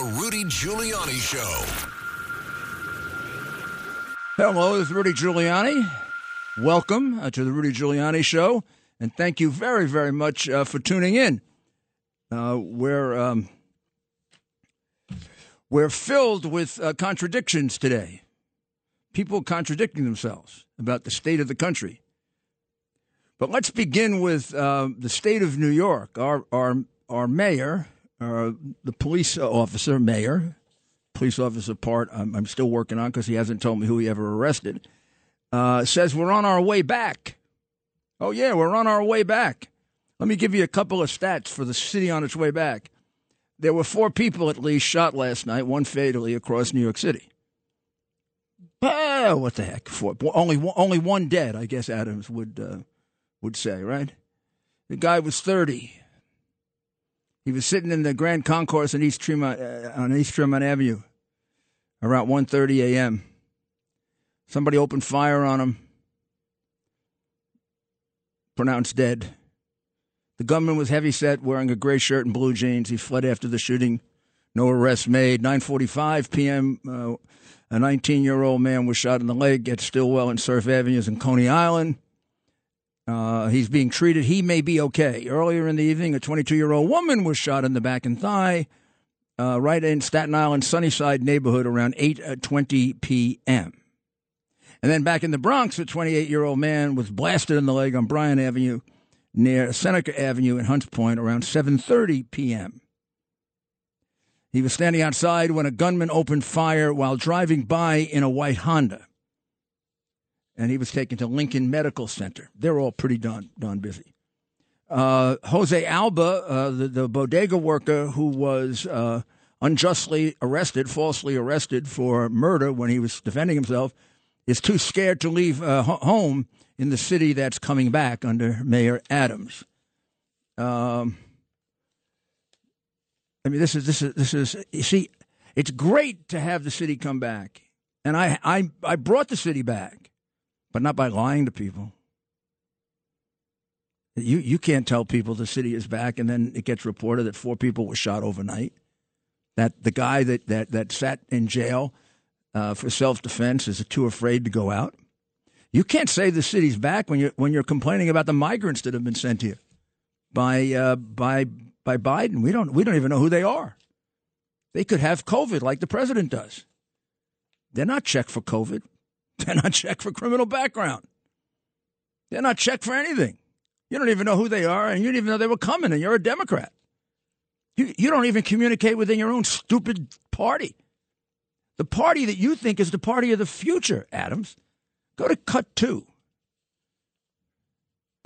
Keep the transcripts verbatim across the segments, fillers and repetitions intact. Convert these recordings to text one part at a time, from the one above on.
The Rudy Giuliani Show. Hello, this is Rudy Giuliani. Welcome uh, to The Rudy Giuliani Show, and thank you very, very much uh, for tuning in. Uh, we're, um, we're filled with uh, contradictions today. People contradicting themselves about the state of the country. But let's begin with uh, the state of New York. Our, our, our mayor, uh, the police officer, mayor, police officer part I'm, I'm still working on because he hasn't told me who he ever arrested, uh, says we're on our way back. Oh, yeah, we're on our way back. Let me give you a couple of stats for the city on its way back. There were four people at least shot last night, one fatally, across New York City. Oh, what the heck? Four, only, only one dead, I guess Adams would, uh, would say, right? The guy was thirty. He was sitting in the Grand Concourse in East Tremont, uh, on East Tremont Avenue around one thirty a.m. Somebody opened fire on him, pronounced dead. The gunman was heavyset, wearing a gray shirt and blue jeans. He fled after the shooting. No arrests made. nine forty-five p.m., uh, a nineteen-year-old man was shot in the leg at Stillwell and Surf Avenues in Coney Island. Uh, he's being treated. He may be okay. Earlier in the evening, a twenty-two-year-old woman was shot in the back and thigh uh, right in Staten Island, Sunnyside neighborhood around eight twenty p.m. And then back in the Bronx, a twenty-eight-year-old man was blasted in the leg on Bryan Avenue near Seneca Avenue in Hunts Point around seven thirty p.m. He was standing outside when a gunman opened fire while driving by in a white Honda. And he was taken to Lincoln Medical Center. They're all pretty darn, darn busy. Uh, Jose Alba, uh, the, the bodega worker who was uh, unjustly arrested, falsely arrested for murder when he was defending himself, is too scared to leave uh, home in the city that's coming back under Mayor Adams. Um, I mean, this is this is this is. You see, it's great to have the city come back, and I I, I brought the city back. But not by lying to people. You you can't tell people the city is back and then it gets reported that four people were shot overnight. That the guy that that, that sat in jail uh, for self-defense is too afraid to go out. You can't say the city's back when you're when you're complaining about the migrants that have been sent here by uh, by by Biden. We don't we don't even know who they are. They could have COVID like the president does. They're not checked for COVID. They're not checked for criminal background. They're not checked for anything. You don't even know who they are, and you didn't even know they were coming, and you're a Democrat. You you don't even communicate within your own stupid party. The party that you think is the party of the future, Adams. Go to cut two.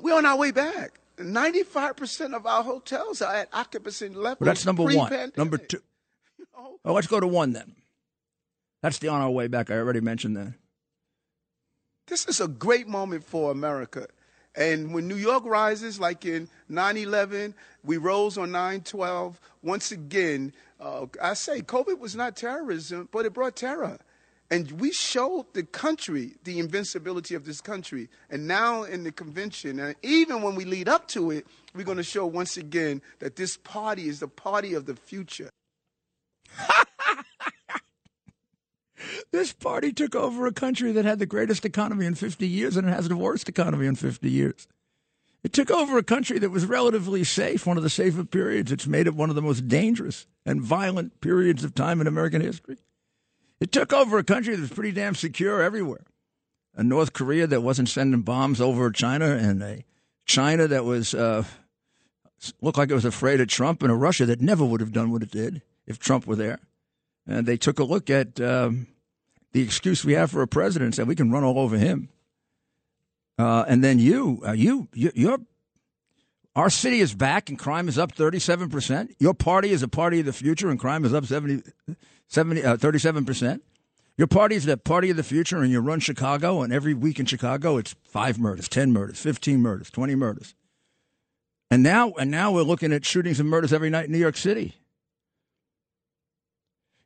We're on our way back. ninety-five percent of our hotels are at occupancy levels. Well, that's number one. Number two. Oh, let's go to one then. That's the on our way back. I already mentioned that. This is a great moment for America. And when New York rises, like in nine eleven, we rose on nine twelve. Once again, uh, I say COVID was not terrorism, but it brought terror. And we showed the country the invincibility of this country. And now in the convention, and even when we lead up to it, we're going to show once again that this party is the party of the future. This party took over a country that had the greatest economy in fifty years and it has the worst economy in fifty years. It took over a country that was relatively safe, one of the safer periods. It's made it one of the most dangerous and violent periods of time in American history. It took over a country that was pretty damn secure everywhere. A North Korea that wasn't sending bombs over China, and a China that was uh, looked like it was afraid of Trump, and a Russia that never would have done what it did if Trump were there. And they took a look at um, the excuse we have for a president, said we can run all over him. Uh, and then you, uh, you, you, you're, our city is back and crime is up thirty-seven percent. Your party is a party of the future and crime is up seventy, seventy, uh, thirty-seven percent. Your party is the party of the future and you run Chicago, and every week in Chicago it's five murders, ten murders, fifteen murders, twenty murders. And now, and now we're looking at shootings and murders every night in New York City.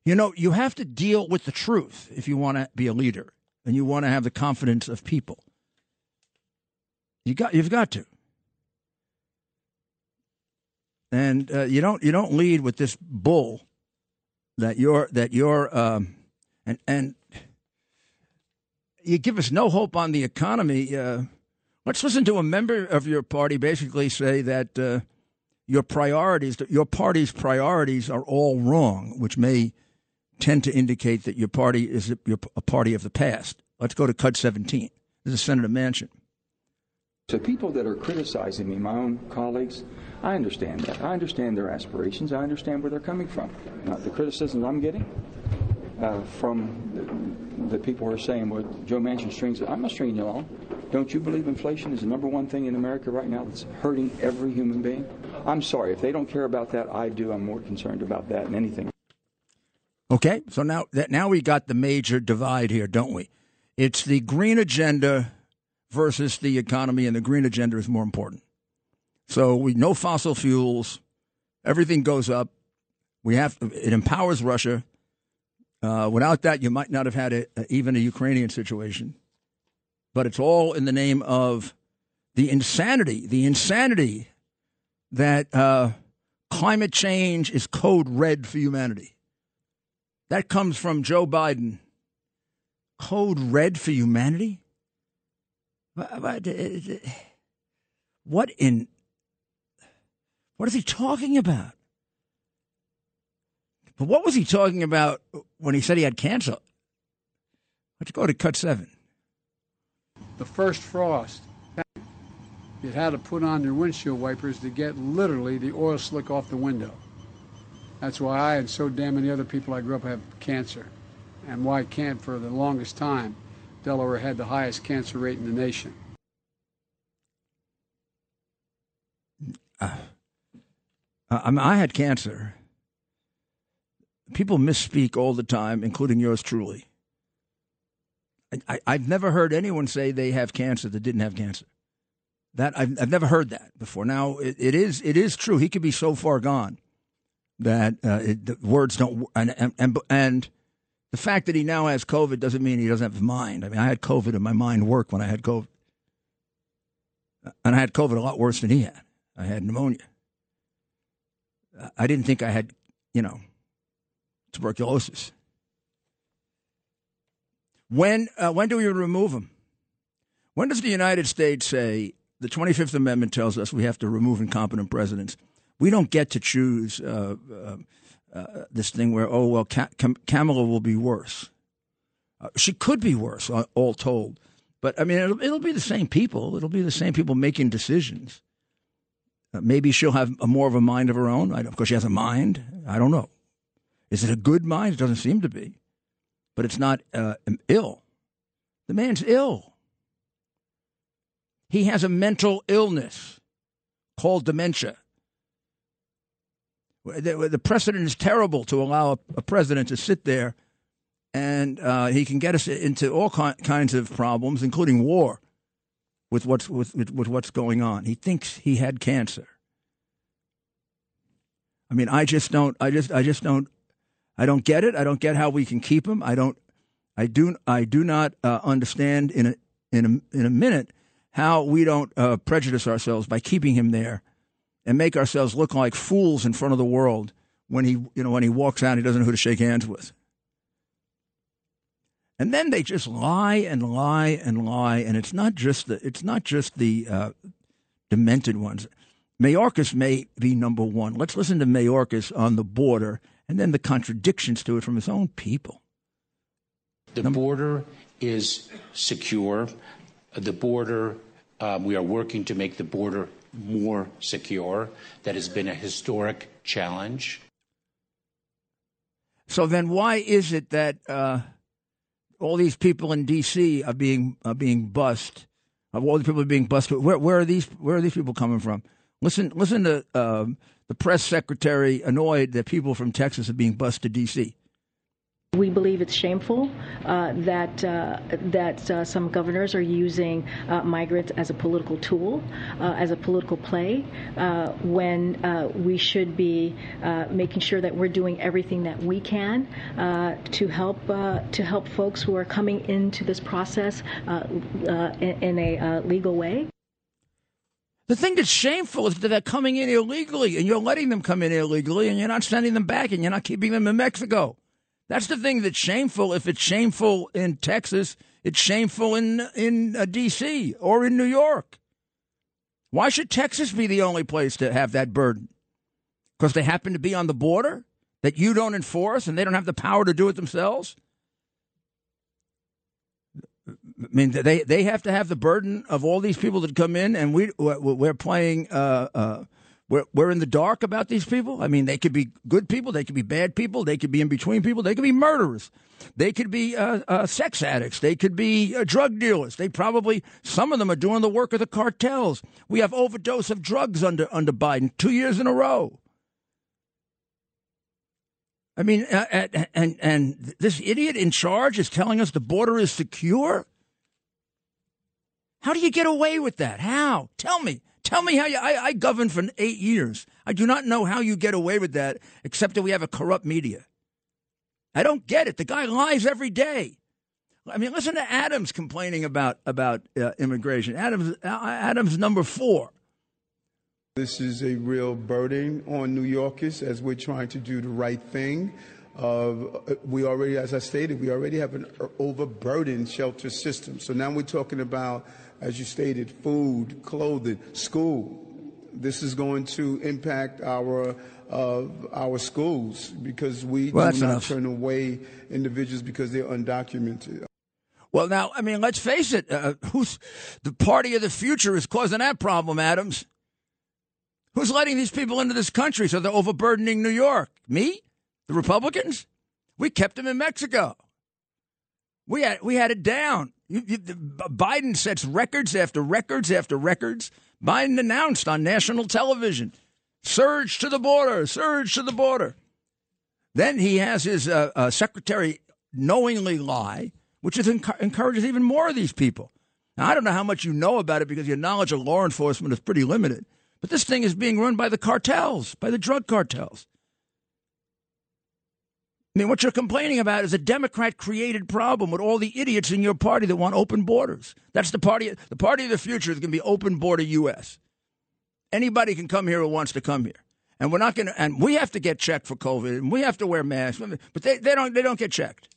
You know, you have to deal with the truth if you want to be a leader and you want to have the confidence of people. You got, you've got to. And uh, you don't you don't lead with this bull that you're that you're um, and and you give us no hope on the economy. Uh, let's listen to a member of your party basically say that uh, your priorities, your party's priorities, are all wrong, which may tend to indicate that your party is a, a party of the past. Let's go to Cut seventeen. This is Senator Manchin. So people that are criticizing me, my own colleagues, I understand that. I understand their aspirations. I understand where they're coming from. Not the criticisms I'm getting uh, from the, the people who are saying, well, Joe Manchin strings, I'm not stringing you along. Don't you believe inflation is the number one thing in America right now that's hurting every human being? I'm sorry. If they don't care about that, I do. I'm more concerned about that than anything. Okay. So now that now we got the major divide here, don't we? It's the green agenda versus the economy, and the green agenda is more important. So we know fossil fuels, everything goes up. We have it empowers Russia. Uh, without that, you might not have had a, a, even a Ukrainian situation. But it's all in the name of the insanity, the insanity that uh, climate change is code red for humanity. That comes from Joe Biden. Code red for humanity? What in what is he talking about? But what was he talking about when he said he had cancer? Let's go to Cut seven. The first frost, you had to put on your windshield wipers to get literally the oil slick off the window. That's why I and so damn many other people I grew up have cancer, and why can't for the longest time Delaware had the highest cancer rate in the nation. Uh, I, mean, I had cancer. People misspeak all the time, including yours truly. I, I, I've never heard anyone say they have cancer that didn't have cancer. That I've, I've never heard that before. Now, it, it is it is true. He could be so far gone that uh, it, the words don't – and and and. and the fact that he now has COVID doesn't mean he doesn't have a mind. I mean, I had COVID and my mind worked when I had COVID. And I had COVID a lot worse than he had. I had pneumonia. I didn't think I had, you know, tuberculosis. When uh, when do we remove him? When does the United States say the twenty-fifth Amendment tells us we have to remove incompetent presidents? We don't get to choose uh, uh, Uh, this thing where, oh, well, Ka- Kam- Kamala will be worse. Uh, she could be worse, all told. But, I mean, it'll, it'll be the same people. It'll be the same people making decisions. Uh, maybe she'll have a more of a mind of her own. I don't, of course, she has a mind. I don't know. Is it a good mind? It doesn't seem to be. But it's not uh, ill. The man's ill. He has a mental illness called dementia. The precedent is terrible to allow a president to sit there, and uh, he can get us into all ki- kinds of problems, including war, with what's with, with what's going on. He thinks he had cancer. I mean, I just don't. I just. I just don't. I don't get it. I don't get how we can keep him. I don't. I do. I do not uh, understand in a in a in a minute how we don't uh, prejudice ourselves by keeping him there. And make ourselves look like fools in front of the world when he, you know, when he walks out, he doesn't know who to shake hands with. And then they just lie and lie and lie, and it's not just the, it's not just the uh, demented ones. Mayorkas may be number one. Let's listen to Mayorkas on the border, and then the contradictions to it from his own people. The number- border is secure. The border, uh, we are working to make the border more secure. That has been a historic challenge. So then why is it that uh, all these people in D C are being are being bussed? All the people are being bussed. Where, where are these where are these people coming from? Listen, listen to um, the press secretary annoyed that people from Texas are being bussed to D C. We believe it's shameful uh, that uh, that uh, some governors are using uh, migrants as a political tool, uh, as a political play, uh, when uh, we should be uh, making sure that we're doing everything that we can uh, to help uh, to help folks who are coming into this process uh, uh, in, in a uh, legal way. The thing that's shameful is that they're coming in illegally, and you're letting them come in illegally, and you're not sending them back, and you're not keeping them in Mexico. That's the thing that's shameful. If it's shameful in Texas, it's shameful in, in uh, D C or in New York. Why should Texas be the only place to have that burden? Because they happen to be on the border that you don't enforce, and they don't have the power to do it themselves? I mean, they, they have to have the burden of all these people that come in, and we, we're playing uh, – uh, we're, we're in the dark about these people. I mean, they could be good people. They could be bad people. They could be in between people. They could be murderers. They could be uh, uh, sex addicts. They could be uh, drug dealers. They probably – some of them are doing the work of the cartels. We have overdose of drugs under, under Biden two years in a row. I mean, uh, and and this idiot in charge is telling us the border is secure? How do you get away with that? How? Tell me. Tell me how you – I, I governed for eight years. I do not know how you get away with that, except that we have a corrupt media. I don't get it. The guy lies every day. I mean, listen to Adams complaining about, about uh, immigration. Adams, uh, Adams number four. This is a real burden on New Yorkers as we're trying to do the right thing. Uh, we already, as I stated, we already have an overburdened shelter system. So now we're talking about, as you stated, food, clothing, school. This is going to impact our uh, our schools because we well, do not enough. turn away individuals because they're undocumented. Well, now, I mean, let's face it. Uh, who's the party of the future is causing that problem, Adams? Who's letting these people into this country so they're overburdening New York? Me? The Republicans? We kept them in Mexico. We had we had it down. You, you, Biden sets records after records after records. Biden announced on national television, surge to the border, surge to the border. Then he has his uh, uh, secretary knowingly lie, which is enc- encourages even more of these people. Now, I don't know how much you know about it because your knowledge of law enforcement is pretty limited. But this thing is being run by the cartels, by the drug cartels. I mean, what you're complaining about is a Democrat-created problem with all the idiots in your party that want open borders. That's the party. The party of the future is going to be open border U S. Anybody can come here who wants to come here. And we're not going to, and we have to get checked for COVID, and we have to wear masks, but they, they don't they don't get checked.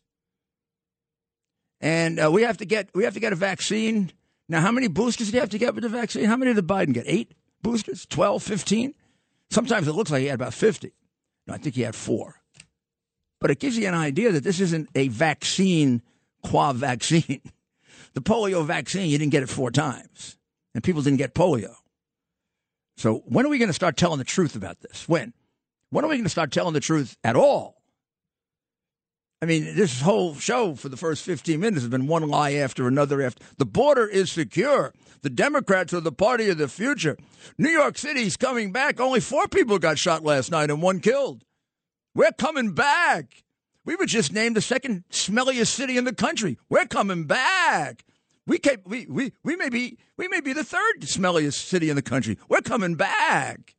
And uh, we have to get we have to get a vaccine. Now, how many boosters do you have to get with the vaccine? How many did Biden get? Eight? Boosters, twelve, fifteen. Sometimes it looks like he had about fifty. No, I think he had four. But it gives you an idea that this isn't a vaccine qua vaccine. The polio vaccine, you didn't get it four times, and people didn't get polio. So when are we going to start telling the truth about this? When? When are we going to start telling the truth at all? I mean, this whole show for the first fifteen minutes has been one lie after another. After the border is secure. The Democrats are the party of the future. New York City's coming back. Only four people got shot last night and one killed. We're coming back. We were just named the second smelliest city in the country. We're coming back. We can, we, we, we may be we may be the third smelliest city in the country. We're coming back.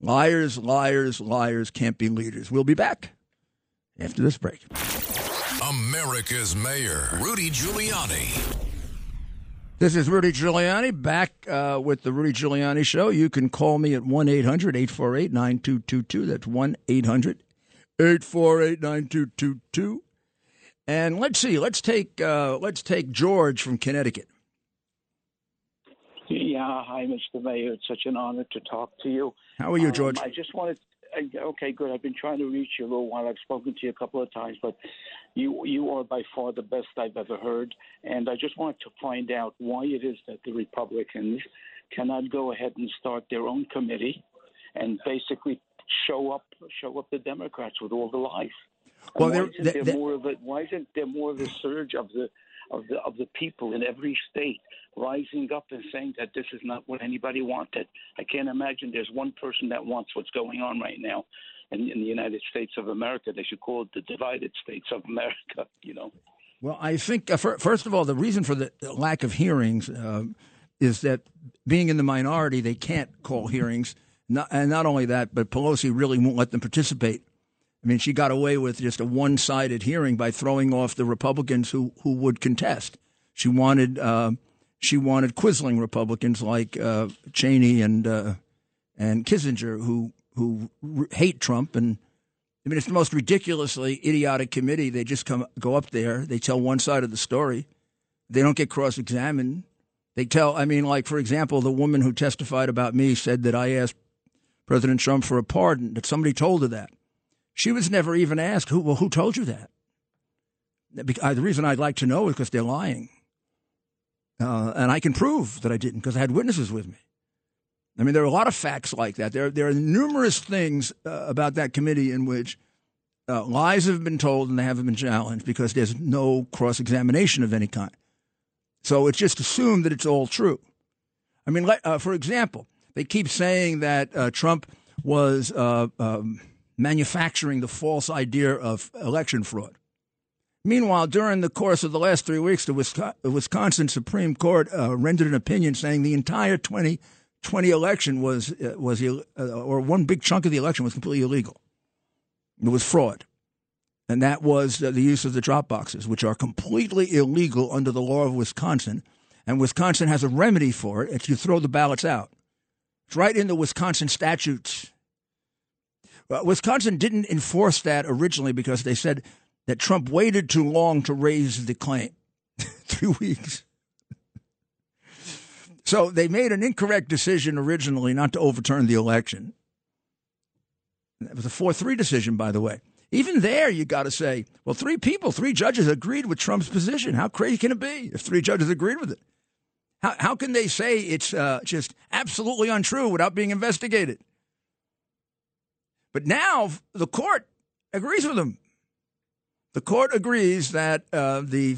Liars, liars, liars can't be leaders. We'll be back. After this break. America's Mayor, Rudy Giuliani. This is Rudy Giuliani, back uh, with the Rudy Giuliani Show. You can call me at one eight hundred eight four eight nine two two two. That's one eight hundred eight four eight nine two two two. And let's see, let's take uh, let's take George from Connecticut. Yeah, hi, Mister Mayor. It's such an honor to talk to you. How are you, George? Um, I just wanted to Okay, good. I've been trying to reach you a little while. I've spoken to you a couple of times, but you you are by far the best I've ever heard. And I just want to find out why it is that the Republicans cannot go ahead and start their own committee and basically show up show up the Democrats with all the lies. Well, why isn't there, there, there more of a, why isn't there more of a surge of the of the of the people in every state rising up and saying that this is not what anybody wanted? I can't imagine there's one person that wants what's going on right now in, in the United States of America. They should call it the divided states of America, you know. Well, I think, uh, for, first of all, the reason for the lack of hearings uh, is that being in the minority, they can't call hearings. Not, and not only that, but Pelosi really won't let them participate. I mean, she got away with just a one-sided hearing by throwing off the Republicans who, who would contest. She wanted uh, – she wanted Quisling Republicans like uh, Cheney and uh, and Kissinger, who who r- hate Trump. And I mean, it's the most ridiculously idiotic committee. They just come go up there. They tell one side of the story. They don't get cross-examined. They tell – I mean, like, for example, the woman who testified about me said that I asked President Trump for a pardon, that somebody told her that. She was never even asked, who, well, who told you that? The reason I'd like to know is because they're lying. Uh, and I can prove that I didn't because I had witnesses with me. I mean, there are a lot of facts like that. There, there are numerous things uh, about that committee in which uh, lies have been told and they haven't been challenged because there's no cross-examination of any kind. So it's just assumed that it's all true. I mean, uh, for example, they keep saying that uh, Trump was uh, um, manufacturing the false idea of election fraud. Meanwhile, during the course of the last three weeks, the Wisconsin Supreme Court uh, rendered an opinion saying the entire twenty twenty election was uh, was uh, or one big chunk of the election was completely illegal. It was fraud. And that was uh, the use of the drop boxes, which are completely illegal under the law of Wisconsin. And Wisconsin has a remedy for it if you throw the ballots out. It's right in the Wisconsin statutes. Uh, Wisconsin didn't enforce that originally because they said that Trump waited too long to raise the claim. Three weeks. So they made an incorrect decision originally not to overturn the election. That was a four three decision, by the way. Even there, you got to say, well, three people, three judges agreed with Trump's position. How crazy can it be if three judges agreed with it? How how can they say it's uh, just absolutely untrue without being investigated? But now the court agrees with them. The court agrees that uh, the,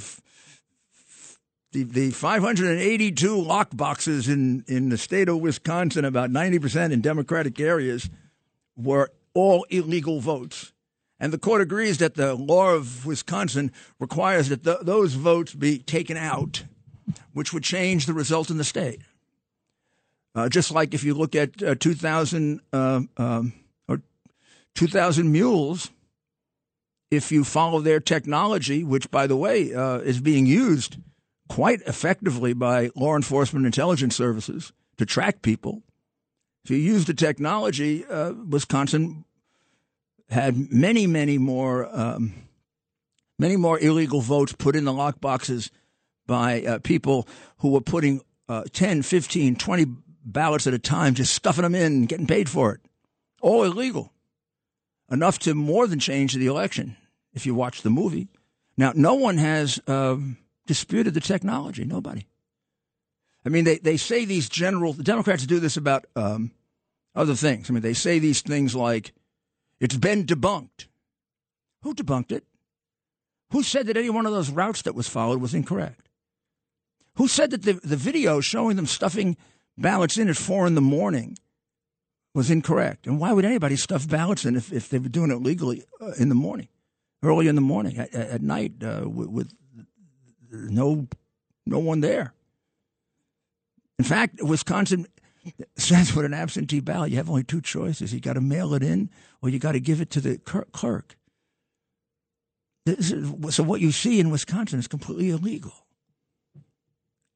the the five hundred eighty-two lock boxes in, in the state of Wisconsin, about ninety percent in Democratic areas, were all illegal votes. And the court agrees that the law of Wisconsin requires that th- those votes be taken out, which would change the result in the state. Uh, just like if you look at uh, two thousand uh, um, or two thousand Mules, if you follow their technology, which, by the way, uh, is being used quite effectively by law enforcement intelligence services to track people. If you use the technology, uh, Wisconsin had many, many more, um, many more illegal votes put in the lock boxes by uh, people who were putting uh, ten, fifteen, twenty ballots at a time, just stuffing them in, getting paid for it. All illegal. Enough to more than change the election, if you watch the movie. Now, no one has uh, disputed the technology. Nobody. I mean, they, they say these general – the Democrats do this about um, other things. I mean, they say these things like, it's been debunked. Who debunked it? Who said that any one of those routes that was followed was incorrect? Who said that the, the video showing them stuffing ballots in at four in the morning was incorrect? And why would anybody stuff ballots in if, if they were doing it legally uh, in the morning, early in the morning, at, at night, uh, with, with no no one there? In fact, Wisconsin says with an absentee ballot, you have only two choices. You got to mail it in or you got to give it to the clerk. This is, so what you see in Wisconsin is completely illegal.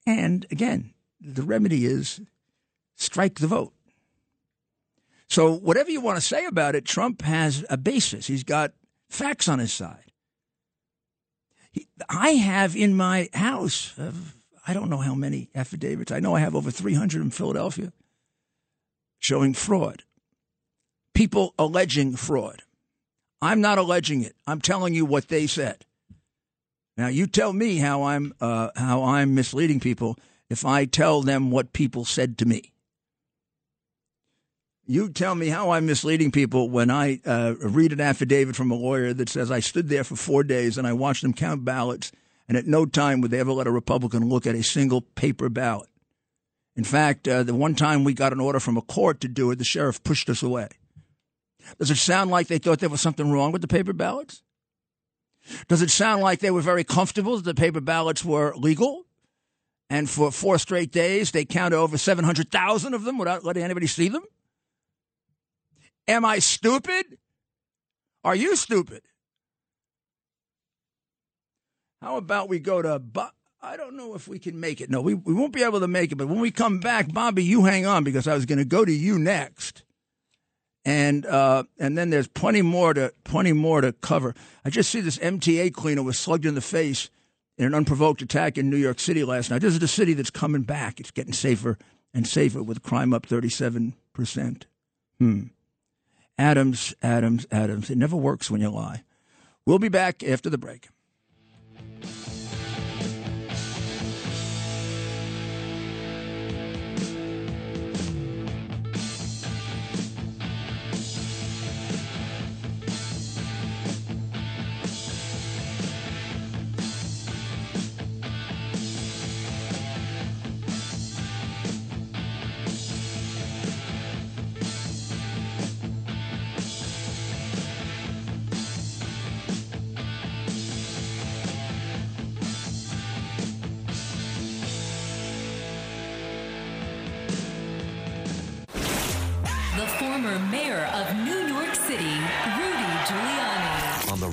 And again, the remedy is strike the vote. So whatever you want to say about it, Trump has a basis. He's got facts on his side. He, I have in my house, uh, I don't know how many affidavits. I know I have over three hundred in Philadelphia showing fraud. People alleging fraud. I'm not alleging it. I'm telling you what they said. Now you tell me how I'm uh, how I'm misleading people if I tell them what people said to me. You tell me how I'm misleading people when I uh, read an affidavit from a lawyer that says I stood there for four days and I watched them count ballots. And at no time would they ever let a Republican look at a single paper ballot. In fact, uh, the one time we got an order from a court to do it, the sheriff pushed us away. Does it sound like they thought there was something wrong with the paper ballots? Does it sound like they were very comfortable that the paper ballots were legal? And for four straight days, they counted over seven hundred thousand of them without letting anybody see them? Am I stupid? Are you stupid? How about we go to I don't know if we can make it. No, we, we won't be able to make it. But when we come back, Bobby, you hang on, because I was going to go to you next. And uh, and then there's plenty more to plenty more to cover. I just see this M T A cleaner was slugged in the face in an unprovoked attack in New York City last night. This is the city that's coming back. It's getting safer and safer, with crime up thirty-seven percent. Hmm. Adams, Adams, Adams. It never works when you lie. We'll be back after the break.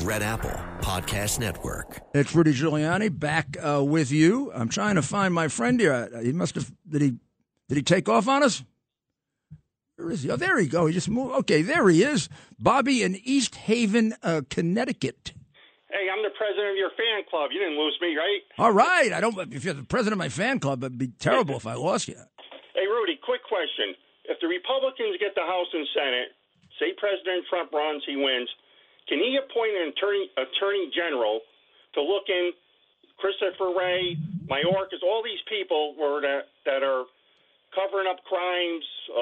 Red Apple Podcast Network. It's Rudy Giuliani back uh, with you. I'm trying to find my friend here. He must have did he did he take off on us? Where is he? Oh, there he go. He just moved. Okay, there he is. Bobby in East Haven, uh, Connecticut. Hey, I'm the president of your fan club. You didn't lose me, right? All right. I don't. If you're the president of my fan club, it'd be terrible if I lost you. Hey, Rudy. Quick question: if the Republicans get the House and Senate, say President Trump runs, he wins. Can he appoint an attorney attorney general to look in Christopher Wray, Mayorkas, all these people were that, that are covering up crimes, uh,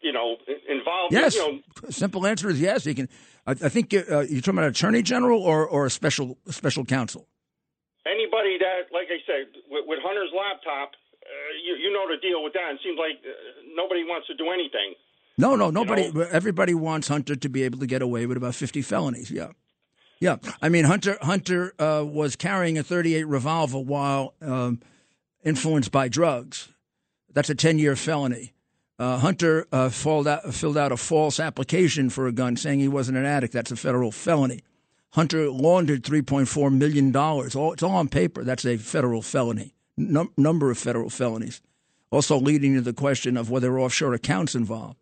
you know, involved? Yes. You know. Simple answer is yes. He can. I, I think uh, you're talking about attorney general or, or a special special counsel. Anybody that, like I said, with, with Hunter's laptop, uh, you, you know the deal with that. It seems like nobody wants to do anything. No, no, nobody. You know, everybody wants Hunter to be able to get away with about fifty felonies. Yeah, yeah. I mean, Hunter Hunter uh, was carrying a thirty-eight revolver while um, influenced by drugs. That's a ten-year felony. Uh, Hunter uh, filled out, filled out a false application for a gun, saying he wasn't an addict. That's a federal felony. Hunter laundered three point four million dollars. All, it's all on paper. That's a federal felony. Num- number of federal felonies. Also leading to the question of whether there are offshore accounts involved.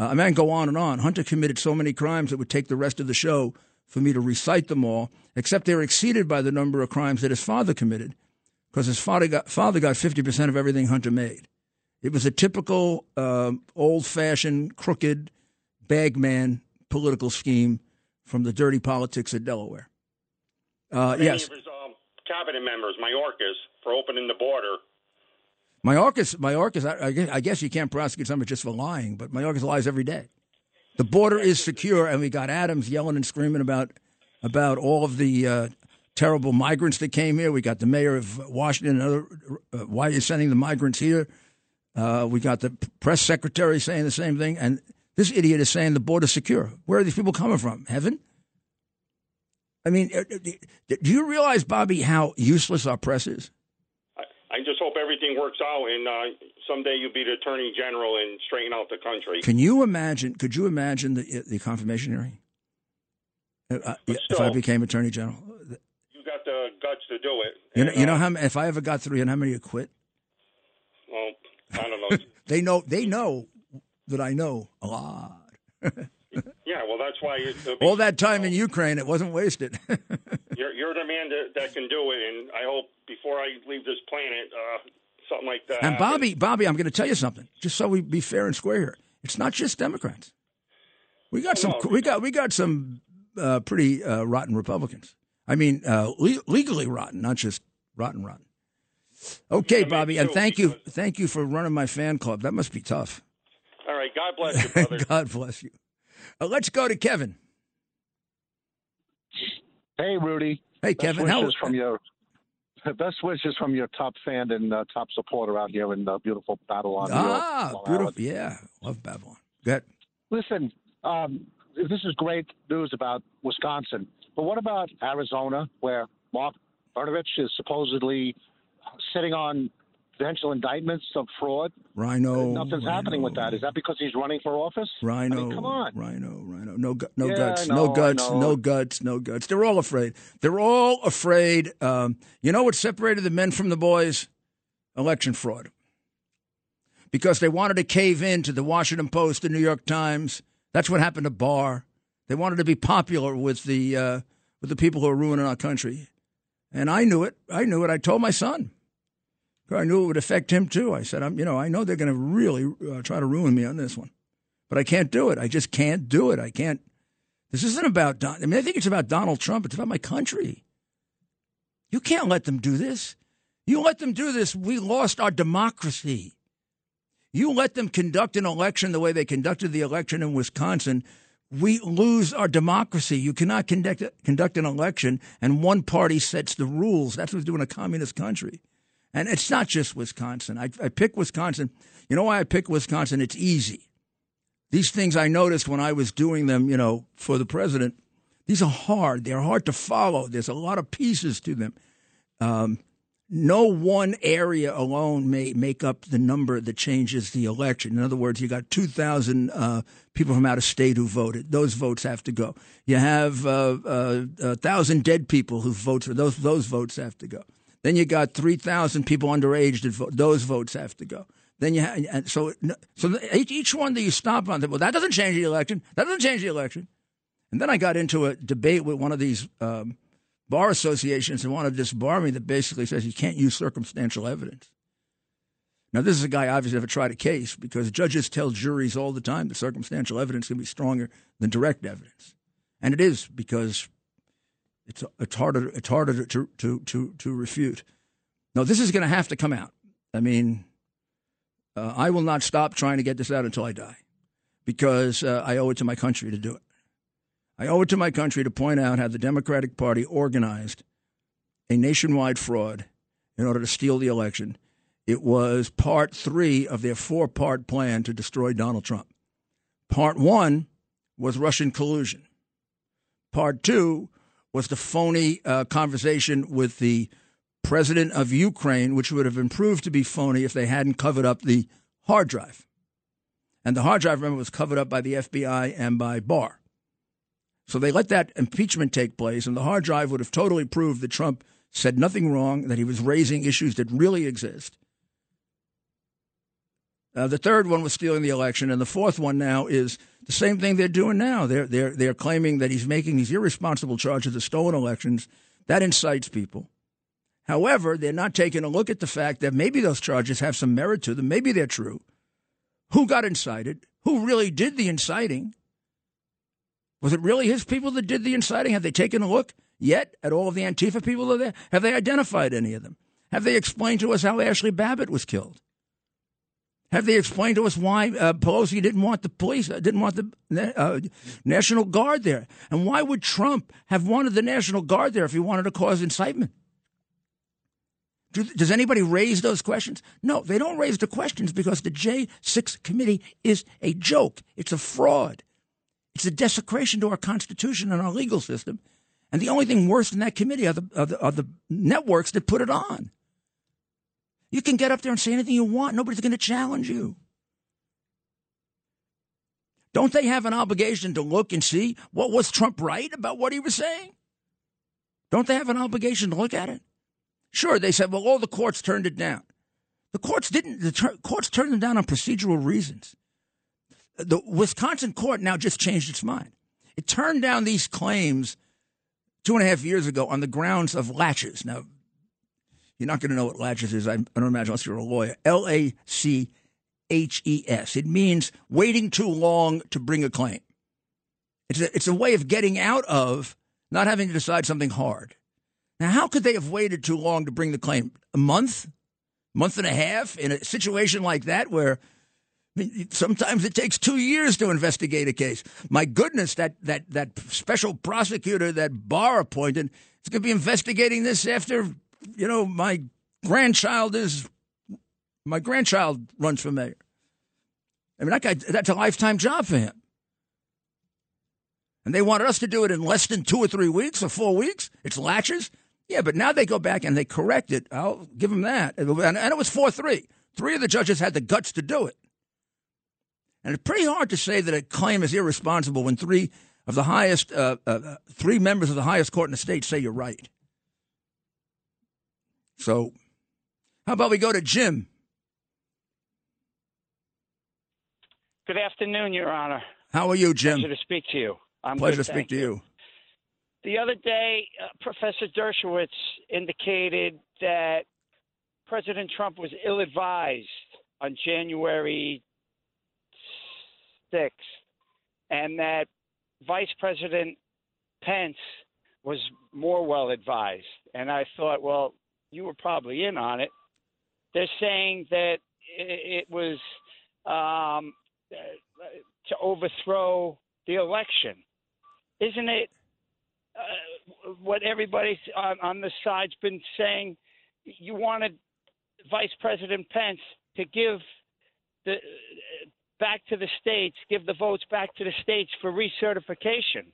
Uh, I mean, go on and on. Hunter committed so many crimes it would take the rest of the show for me to recite them all, except they're exceeded by the number of crimes that his father committed, because his father got father got fifty percent of everything Hunter made. It was a typical um, old-fashioned, crooked, bagman political scheme from the dirty politics of Delaware. Uh, yes. Many of his um, cabinet members, Mayorkas, for opening the border. Mayorkas, Mayorkas. I, I, guess, I guess you can't prosecute somebody just for lying, but Mayorkas lies every day. The border is secure, and we got Adams yelling and screaming about about all of the uh, terrible migrants that came here. We got the mayor of Washington, another, uh, why you're sending the migrants here. Uh, we got the press secretary saying the same thing, and this idiot is saying the border's secure. Where are these people coming from? Heaven? I mean, do you realize, Bobby, how useless our press is? I just hope everything works out, and uh, someday you'll be the attorney general and straighten out the country. Can you imagine? Could you imagine the, the confirmation hearing? Uh, still, if I became attorney general, you got the guts to do it. You know, and, you know uh, how if I ever got through, and how many quit? Well, I don't know. They know. They know that I know a lot. Yeah, well, that's why it, be, all that time you know, in Ukraine, it wasn't wasted. you're, you're the man that, that can do it, and I hope before I leave this planet, uh, something like that. And Bobby, happens. Bobby, I'm going to tell you something, just so we be fair and square here. It's not just Democrats. We got some. No, we got we got some uh, pretty uh, rotten Republicans. I mean, uh, le- legally rotten, not just rotten, rotten. Okay, Bobby, and thank you, thank you for running my fan club. That must be tough. All right, God bless you, brother. God bless you. Uh, let's go to Kevin. Hey, Rudy. Hey, best Kevin. How is from your best wishes from your top fan and uh, top supporter out here in uh, beautiful Babylon. Ah, York, beautiful. Yeah, love Babylon. Go ahead. Listen, um, this is great news about Wisconsin, but what about Arizona, where Mark Brnovich is supposedly sitting on potential indictments of fraud. Rhino. Nothing's Rhino. happening with that. Is that because he's running for office? Rhino. I mean, come on. Rhino, Rhino. No, no yeah, guts, no guts, no guts, no guts. They're all afraid. They're all afraid. Um, you know what separated the men from the boys? Election fraud. Because they wanted to cave in to the Washington Post, the New York Times. That's what happened to Barr. They wanted to be popular with the uh, with the people who are ruining our country. And I knew it. I knew it. I told my son. I knew it would affect him, too. I said, I'm, you know, I know they're going to really uh, try to ruin me on this one. But I can't do it. I just can't do it. I can't. This isn't about Don. I mean, I think it's about Donald Trump. It's about my country. You can't let them do this. You let them do this, we lost our democracy. You let them conduct an election the way they conducted the election in Wisconsin, we lose our democracy. You cannot conduct conduct an election and one party sets the rules. That's what's doing a communist country. And it's not just Wisconsin. I, I pick Wisconsin. You know why I pick Wisconsin? It's easy. These things I noticed when I was doing them, you know, for the president, these are hard. They're hard to follow. There's a lot of pieces to them. Um, no one area alone may make up the number that changes the election. In other words, you got two thousand uh, people from out of state who voted. Those votes have to go. You have uh, uh, one thousand dead people who vote for those. Those votes have to go. Then you got three thousand people underage that vote. Those votes have to go. Then you have, so so each one that you stop on, well, that doesn't change the election. That doesn't change the election. And then I got into a debate with one of these um, bar associations and wanted to disbar me that basically says you can't use circumstantial evidence. Now, this is a guy obviously never tried a case because judges tell juries all the time that circumstantial evidence can be stronger than direct evidence. And it is because It's it's harder it's harder to to to to refute. No, this is going to have to come out. I mean, uh, I will not stop trying to get this out until I die, because uh, I owe it to my country to do it. I owe it to my country to point out how the Democratic Party organized a nationwide fraud in order to steal the election. It was part three of their four-part plan to destroy Donald Trump. Part one was Russian collusion. Part two was the phony uh, conversation with the president of Ukraine, which would have been proved to be phony if they hadn't covered up the hard drive. And the hard drive, remember, was covered up by the F B I and by Barr. So they let that impeachment take place, and the hard drive would have totally proved that Trump said nothing wrong, that he was raising issues that really exist. Uh, the third one was stealing the election, and the fourth one now is the same thing they're doing now. They're they're they're claiming that he's making these irresponsible charges of stolen elections. That incites people. However, they're not taking a look at the fact that maybe those charges have some merit to them. Maybe they're true. Who got incited? Who really did the inciting? Was it really his people that did the inciting? Have they taken a look yet at all of the Antifa people that are there? Have they identified any of them? Have they explained to us how Ashley Babbitt was killed? Have they explained to us why uh, Pelosi didn't want the police, uh, didn't want the uh, National Guard there? And why would Trump have wanted the National Guard there if he wanted to cause incitement? Do, does anybody raise those questions? No, they don't raise the questions because the J six committee is a joke. It's a fraud. It's a desecration to our Constitution and our legal system. And the only thing worse than that committee are the, are the, are the networks that put it on. You can get up there and say anything you want. Nobody's going to challenge you. Don't they have an obligation to look and see what was Trump right about what he was saying? Don't they have an obligation to look at it? Sure, they said, well, all the courts turned it down. The courts didn't. The ter- courts turned them down on procedural reasons. The Wisconsin court now just changed its mind. It turned down these claims two and a half years ago on the grounds of laches. Now, you're not going to know what laches is, I don't imagine, unless you're a lawyer. L A C H E S. It means waiting too long to bring a claim. It's a, it's a way of getting out of not having to decide something hard. Now, how could they have waited too long to bring the claim? A month? Month and a half? In a situation like that where I mean, sometimes it takes two years to investigate a case. My goodness, that, that, that special prosecutor that Barr appointed is going to be investigating this after – you know, my grandchild is my grandchild runs for mayor. I mean, that guy, that's a lifetime job for him. And they wanted us to do it in less than two or three weeks or four weeks. It's laches. Yeah, but now they go back and they correct it. I'll give them that. And it was four three. Three of the judges had the guts to do it. And it's pretty hard to say that a claim is irresponsible when three of the highest, uh, uh, three members of the highest court in the state say you're right. So how about we go to Jim? Good afternoon, Your Honor. How are you, Jim? Pleasure to speak to you. I'm Pleasure good, to speak to you. you. The other day, uh, Professor Dershowitz indicated that President Trump was ill-advised on January sixth, and that Vice President Pence was more well-advised. And I thought, well, you were probably in on it. They're saying that it was um, to overthrow the election. Isn't it? Uh, what everybody on, on this side's been saying, you wanted Vice President Pence to give the uh, back to the states, give the votes back to the states for recertification.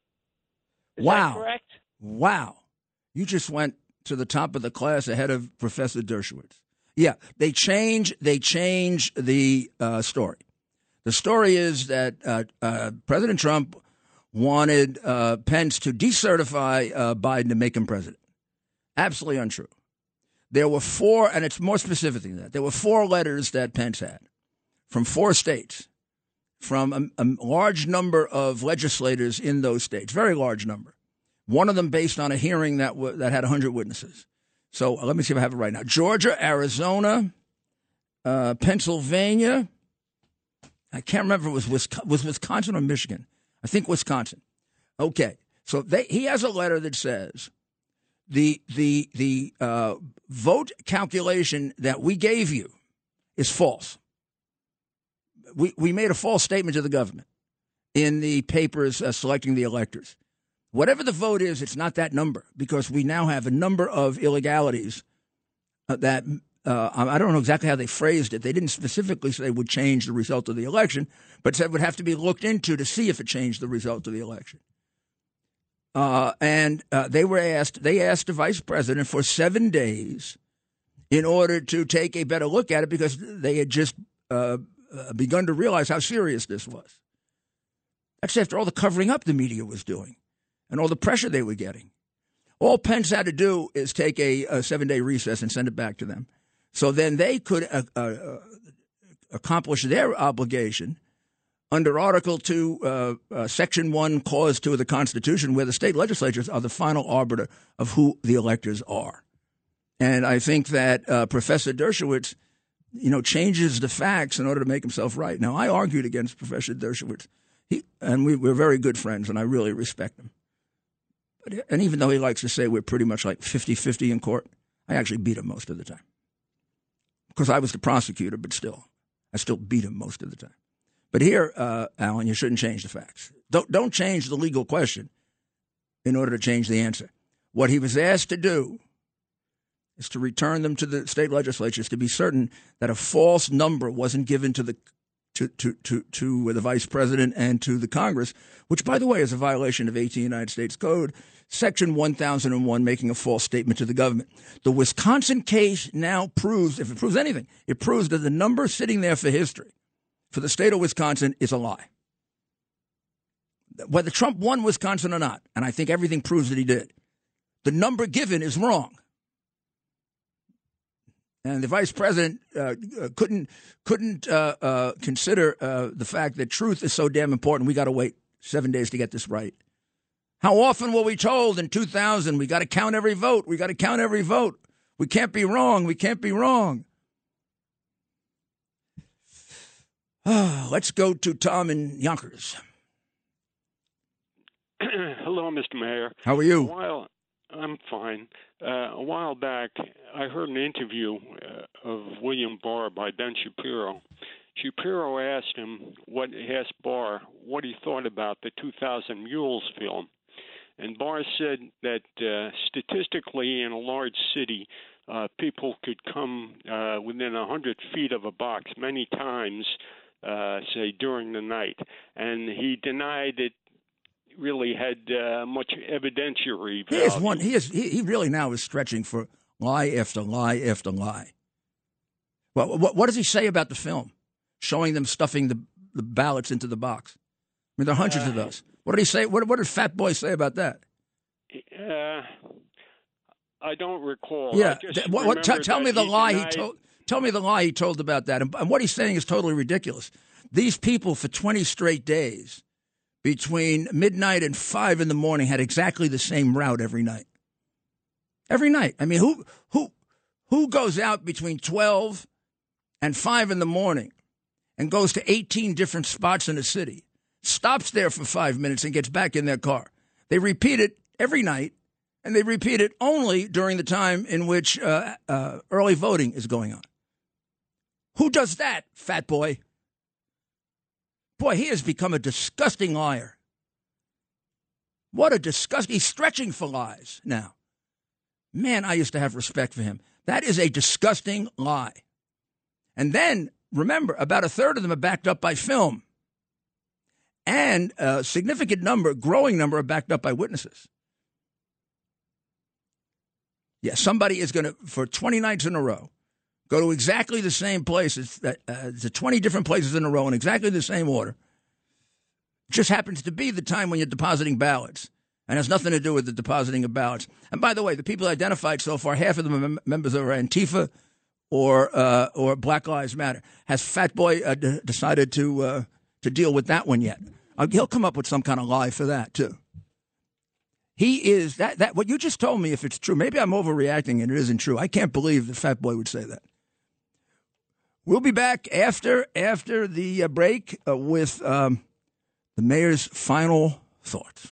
Is wow. that correct? Wow. You just went to the top of the class ahead of Professor Dershowitz. Yeah, they change, they change the uh, story. The story is that uh, uh, President Trump wanted uh, Pence to decertify uh, Biden to make him president. Absolutely untrue. There were four, and it's more specific than that, there were four letters that Pence had from four states, from a, a large number of legislators in those states, very large number. One of them based on a hearing that w- that had one hundred witnesses. So uh, let me see if I have it right now. Georgia, Arizona, uh, Pennsylvania. I can't remember if it was, Wisconsin, was Wisconsin or Michigan. I think Wisconsin. Okay, so they, he has a letter that says the the the uh, vote calculation that we gave you is false. We we made a false statement to the government in the papers uh, selecting the electors. Whatever the vote is, it's not that number because we now have a number of illegalities that uh, I don't know exactly how they phrased it. They didn't specifically say would change the result of the election, but said would have to be looked into to see if it changed the result of the election. Uh, and uh, they were asked, they asked the vice president for seven days in order to take a better look at it because they had just uh, begun to realize how serious this was. That's after all the covering up the media was doing and all the pressure they were getting. All Pence had to do is take a, a seven-day recess and send it back to them. So then they could uh, uh, accomplish their obligation under Article two, uh, uh, Section one, Clause two of the Constitution, where the state legislatures are the final arbiter of who the electors are. And I think that uh, Professor Dershowitz, you know, changes the facts in order to make himself right. Now, I argued against Professor Dershowitz, he, and we, we're very good friends, and I really respect him. But, and even though he likes to say we're pretty much like fifty-fifty in court, I actually beat him most of the time. Because I was the prosecutor, but still, I still beat him most of the time. But here, uh, Alan, you shouldn't change the facts. Don't, don't change the legal question in order to change the answer. What he was asked to do is to return them to the state legislatures to be certain that a false number wasn't given to the to to to, to the vice president and to the Congress, which, by the way, is a violation of eighteen United States Code, Section one thousand one, making a false statement to the government. The Wisconsin case now proves, if it proves anything, it proves that the number sitting there for history for the state of Wisconsin is a lie. Whether Trump won Wisconsin or not, and I think everything proves that he did, the number given is wrong. And the vice president uh, couldn't couldn't uh, uh, consider uh, the fact that truth is so damn important. We got to wait seven days to get this right. How often were we told in two thousand, we got to count every vote. We got to count every vote. We can't be wrong. We can't be wrong. Oh, let's go to Tom in Yonkers. Hello, Mister Mayor. How are you? Well, I'm fine. Uh, a while back, I heard an interview uh, of William Barr by Ben Shapiro. Shapiro asked him, what asked Barr, what he thought about the two thousand Mules film. And Barr said that uh, statistically in a large city, uh, people could come uh, within one hundred feet of a box many times, uh, say, during the night. And he denied it really had uh, much evidentiary value. He is one. He is. He, he really now is stretching for lie after lie after lie. Well, what, what does he say about the film? Showing them stuffing the, the ballots into the box. I mean, there are hundreds uh, of those. What did he say? What, what did Fat Boy say about that? Uh, I don't recall. Yeah. Th- what, what, t- tell me the he lie denied- he told. Tell me the lie he told about that. And, and what he's saying is totally ridiculous. These people for twenty straight days between midnight and five in the morning had exactly the same route every night. Every night. I mean, who who who goes out between twelve and five in the morning and goes to eighteen different spots in the city, stops there for five minutes and gets back in their car? They repeat it every night, and they repeat it only during the time in which uh, uh, early voting is going on. Who does that, Fat Boy? Boy, he has become a disgusting liar. What a disgust. He's stretching for lies now. Man, I used to have respect for him. That is a disgusting lie. And then, remember, about a third of them are backed up by film. And a significant number, growing number, are backed up by witnesses. Yeah, somebody is going to, for twenty nights in a row, go to exactly the same places, uh, to twenty different places in a row in exactly the same order. Just happens to be the time when you're depositing ballots and has nothing to do with the depositing of ballots. And by the way, the people identified so far, half of them are mem- members of Antifa or uh, or Black Lives Matter. Has Fat Boy uh, d- decided to uh, to deal with that one yet? Uh, he'll come up with some kind of lie for that, too. He is that, that what you just told me, if it's true, maybe I'm overreacting and it isn't true. I can't believe the Fat Boy would say that. We'll be back after after the break uh, with um, the mayor's final thoughts.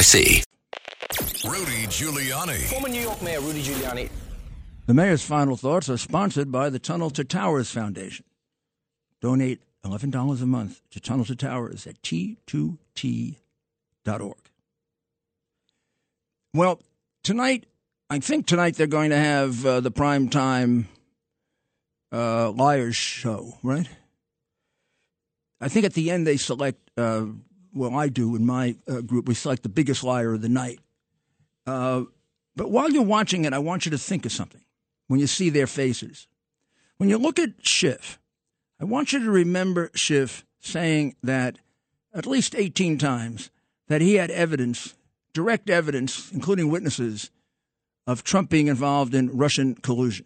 C. Rudy Giuliani. Former New York Mayor Rudy Giuliani. The mayor's final thoughts are sponsored by the Tunnel to Towers Foundation. Donate eleven dollars a month to Tunnel to Towers at T two T dot org. Well, tonight, I think tonight they're going to have uh, the primetime uh, Liars show, right? I think at the end they select... Uh, Well, I do in my uh, group. We select the biggest liar of the night. Uh, but while you're watching it, I want you to think of something when you see their faces. When you look at Schiff, I want you to remember Schiff saying that at least eighteen times that he had evidence, direct evidence, including witnesses, of Trump being involved in Russian collusion.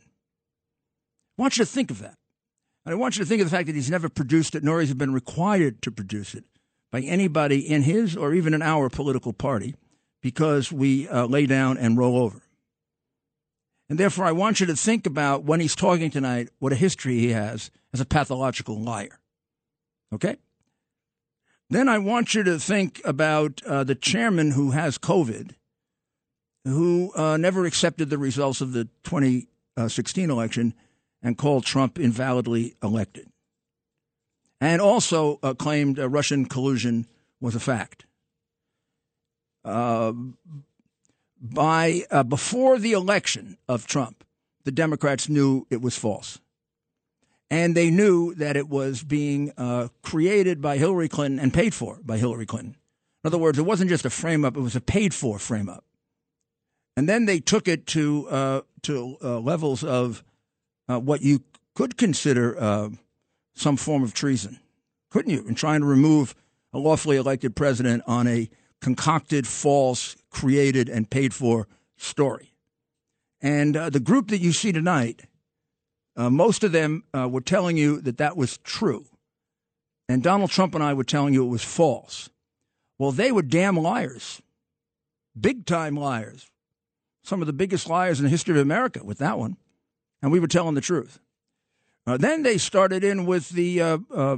I want you to think of that. And I want you to think of the fact that he's never produced it, nor has he been required to produce it by anybody in his or even in our political party, because we uh, lay down and roll over. And therefore, I want you to think about when he's talking tonight, what a history he has as a pathological liar. Okay? Then I want you to think about uh, the chairman who has COVID, who uh, never accepted the results of the twenty sixteen election and called Trump invalidly elected. And also uh, claimed uh, Russian collusion was a fact. Uh, by uh, before the election of Trump, the Democrats knew it was false. And they knew that it was being uh, created by Hillary Clinton and paid for by Hillary Clinton. In other words, it wasn't just a frame-up, it was a paid-for frame-up. And then they took it to, uh, to uh, levels of uh, what you could consider... Uh, some form of treason, couldn't you? In trying to remove a lawfully elected president on a concocted, false, created, and paid-for story. And uh, the group that you see tonight, uh, most of them uh, were telling you that that was true. And Donald Trump and I were telling you it was false. Well, they were damn liars, big-time liars, some of the biggest liars in the history of America with that one. And we were telling the truth. Uh, then they started in with the uh, uh,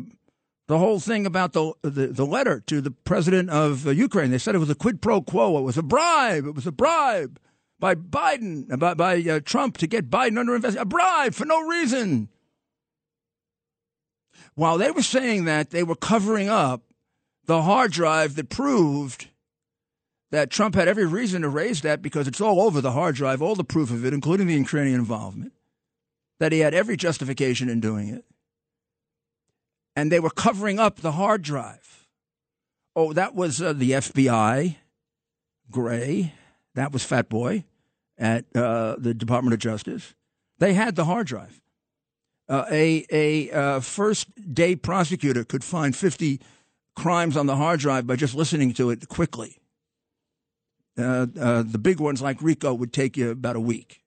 the whole thing about the, the the letter to the president of Ukraine. They said it was a quid pro quo. It was a bribe. It was a bribe by Biden, by, by uh, Trump to get Biden under investigation. A bribe for no reason. While they were saying that, they were covering up the hard drive that proved that Trump had every reason to raise that, because it's all over the hard drive, all the proof of it, including the Ukrainian involvement, that he had every justification in doing it. And they were covering up the hard drive. Oh, that was uh, the F B I, Gray. That was Fat Boy at uh, the Department of Justice. They had the hard drive. Uh, a a uh, first-day prosecutor could find fifty crimes on the hard drive by just listening to it quickly. Uh, uh, the big ones like RICO would take you about a week.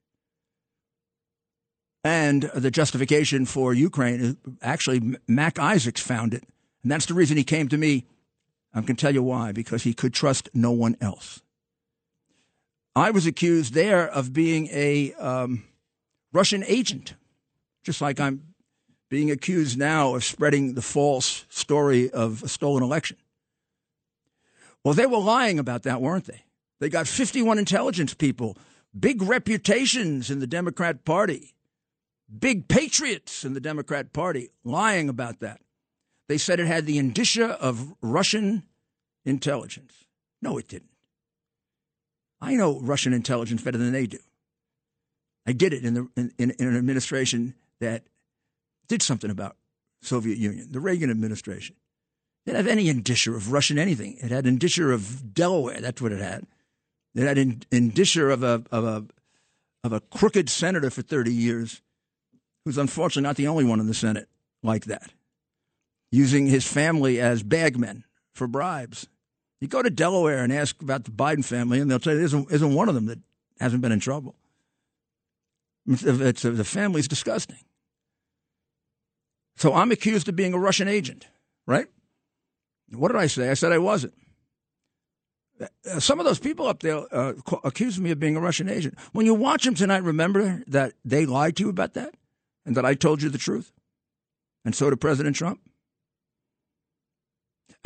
And the justification for Ukraine, actually, Mac Isaacs found it. And that's the reason he came to me. I can tell you why, because he could trust no one else. I was accused there of being a um, Russian agent, just like I'm being accused now of spreading the false story of a stolen election. Well, they were lying about that, weren't they? They got fifty-one intelligence people, big reputations in the Democrat Party, big patriots in the Democrat Party, lying about that. They said it had the indicia of Russian intelligence. No, it didn't. I know Russian intelligence better than they do. I did it in, the, in, in, in an administration that did something about Soviet Union, the Reagan administration. It didn't have any indicia of Russian anything. It had indicia of Delaware. That's what it had. It had in, indicia of a, of, a, of a crooked senator for thirty years, who's unfortunately not the only one in the Senate like that, using his family as bagmen for bribes. You go to Delaware and ask about the Biden family, and they'll tell you there isn't, isn't one of them that hasn't been in trouble. It's, it's, the family's disgusting. So I'm accused of being a Russian agent, right? What did I say? I said I wasn't. Some of those people up there uh, accused me of being a Russian agent. When you watch them tonight, remember that they lied to you about that and that I told you the truth, and so did President Trump.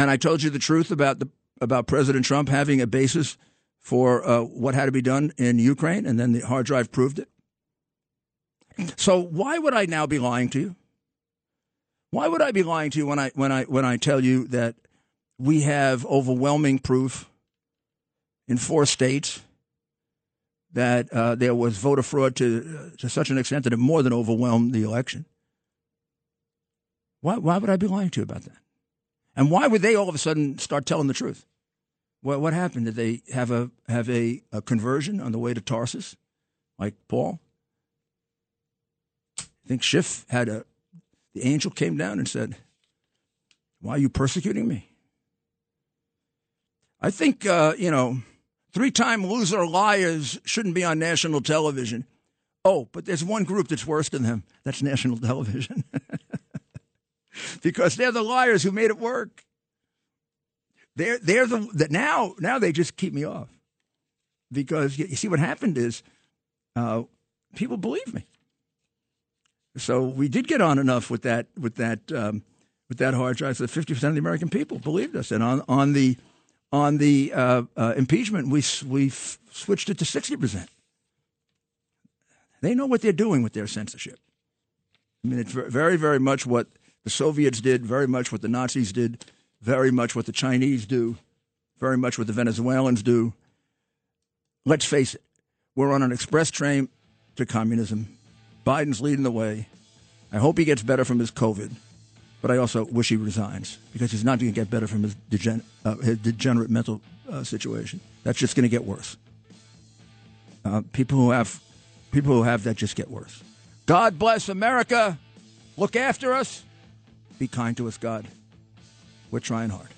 And I told you the truth about the about President Trump having a basis for uh, what had to be done in Ukraine, and then the hard drive proved it. So why would I now be lying to you? Why would I be lying to you when I when I when I tell you that we have overwhelming proof in four states that uh, there was voter fraud to to such an extent that it more than overwhelmed the election? Why why would I be lying to you about that? And why would they all of a sudden start telling the truth? What what happened? Did they have a have a, a conversion on the way to Tarsus, like Paul? I think Schiff had a. The angel came down and said, "Why are you persecuting me?" I think, uh, you know, three-time loser liars shouldn't be on national television. Oh, but there's one group that's worse than them. That's national television. Because they're the liars who made it work. They're, they're the, the now, now they just keep me off. Because you, you see what happened is uh, people believe me. So we did get on enough with that with that um, with that hard drive that fifty percent of the American people believed us, and on on the on the uh, uh, impeachment we we f- switched it to sixty percent. They know what they're doing with their censorship. I mean, it's very very much what the Soviets did, very much what the Nazis did, very much what the Chinese do, very much what the Venezuelans do. Let's face it, we're on an express train to communism. Biden's leading the way. I hope he gets better from his COVID, but I also wish he resigns, because he's not going to get better from his, degen- uh, his degenerate mental uh, situation. That's just going to get worse. Uh, people who have people who have that just get worse. God bless America. Look after us. Be kind to us, God. We're trying hard.